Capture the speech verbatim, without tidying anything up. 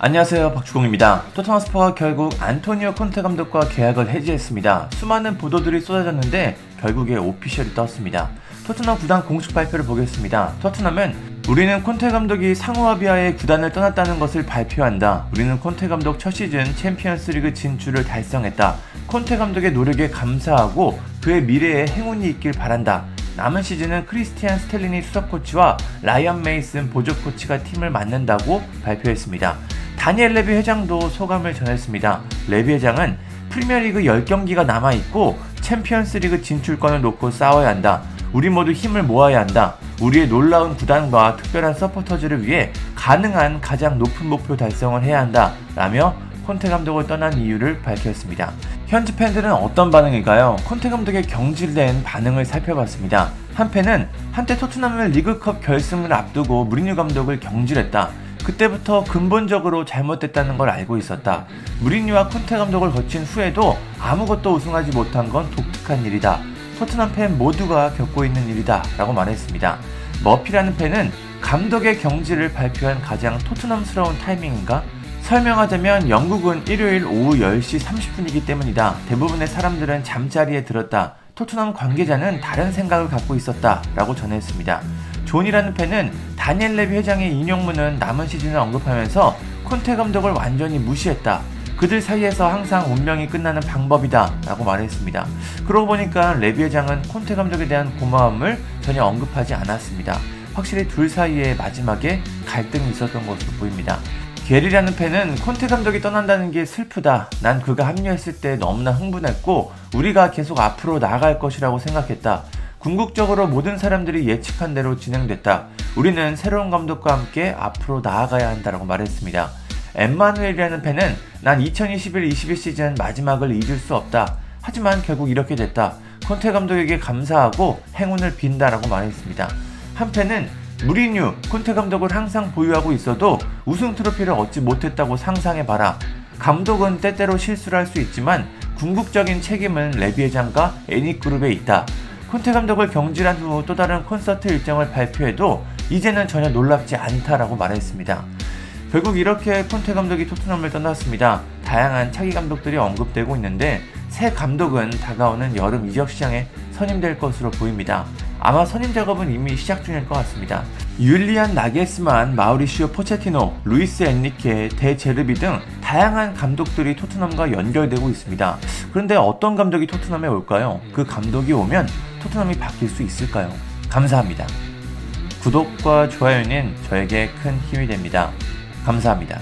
안녕하세요, 박주공입니다. 토트넘 스퍼가 결국 안토니오 콘테 감독과 계약을 해지했습니다. 수많은 보도들이 쏟아졌는데 결국에 오피셜이 떴습니다. 토트넘 구단 공식 발표를 보겠습니다. 토트넘은 우리는 콘테 감독이 상호와비아의 구단을 떠났다는 것을 발표한다. 우리는 콘테 감독 첫 시즌 챔피언스리그 진출을 달성했다. 콘테 감독의 노력에 감사하고 그의 미래에 행운이 있길 바란다. 남은 시즌은 크리스티안 스텔리니 수석코치와 라이언 메이슨 보조코치가 팀을 맡는다고 발표했습니다. 다니엘 레비 회장도 소감을 전했습니다. 레비 회장은 프리미어리그 열 경기가 남아있고 챔피언스리그 진출권을 놓고 싸워야 한다. 우리 모두 힘을 모아야 한다. 우리의 놀라운 구단과 특별한 서포터즈를 위해 가능한 가장 높은 목표 달성을 해야 한다 라며 콘테 감독을 떠난 이유를 밝혔습니다. 현지 팬들은 어떤 반응일까요? 콘테 감독의 경질된 반응을 살펴봤습니다. 한 팬은 한때 토트넘을 리그컵 결승을 앞두고 무리뉴 감독을 경질했다. 그때부터 근본적으로 잘못됐다는 걸 알고 있었다. 무리뉴와 콘테 감독을 거친 후에도 아무것도 우승하지 못한 건 독특한 일이다. 토트넘 팬 모두가 겪고 있는 일이다 라고 말했습니다. 머피라는 팬은 감독의 경질을 발표한 가장 토트넘스러운 타이밍인가? 설명하자면 영국은 일요일 오후 열 시 삼십 분이기 때문이다. 대부분의 사람들은 잠자리에 들었다. 토트넘 관계자는 다른 생각을 갖고 있었다 라고 전했습니다. 존이라는 팬은 다니엘 레비 회장의 인용문은 남은 시즌을 언급하면서 콘테 감독을 완전히 무시했다. 그들 사이에서 항상 운명이 끝나는 방법이다 라고 말했습니다. 그러고 보니까 레비 회장은 콘테 감독에 대한 고마움을 전혀 언급하지 않았습니다. 확실히 둘 사이에 마지막에 갈등이 있었던 것으로 보입니다. 게리라는 팬은 콘테 감독이 떠난다는 게 슬프다. 난 그가 합류했을 때 너무나 흥분했고 우리가 계속 앞으로 나아갈 것이라고 생각했다. 궁극적으로 모든 사람들이 예측한 대로 진행됐다. 우리는 새로운 감독과 함께 앞으로 나아가야 한다라고 말했습니다. 엠마누엘이라는 팬은 난 이천이십일 이십이 시즌 마지막을 잊을 수 없다. 하지만 결국 이렇게 됐다. 콘테 감독에게 감사하고 행운을 빈다라고 말했습니다. 한 팬은 무리뉴, 콘테 감독을 항상 보유하고 있어도 우승 트로피를 얻지 못했다고 상상해봐라. 감독은 때때로 실수를 할 수 있지만 궁극적인 책임은 레비 회장과 애닉그룹에 있다. 콘테 감독을 경질한 후 또 다른 콘서트 일정을 발표해도 이제는 전혀 놀랍지 않다라고 말했습니다. 결국 이렇게 콘테 감독이 토트넘을 떠났습니다. 다양한 차기 감독들이 언급되고 있는데 새 감독은 다가오는 여름 이적 시장에 선임될 것으로 보입니다. 아마 선임 작업은 이미 시작 중일 것 같습니다. 율리안 나게스만, 마우리시오 포체티노, 루이스 엔리케, 대제르비 등 다양한 감독들이 토트넘과 연결되고 있습니다. 그런데 어떤 감독이 토트넘에 올까요? 그 감독이 오면 토트넘이 바뀔 수 있을까요? 감사합니다. 구독과 좋아요는 저에게 큰 힘이 됩니다. 감사합니다.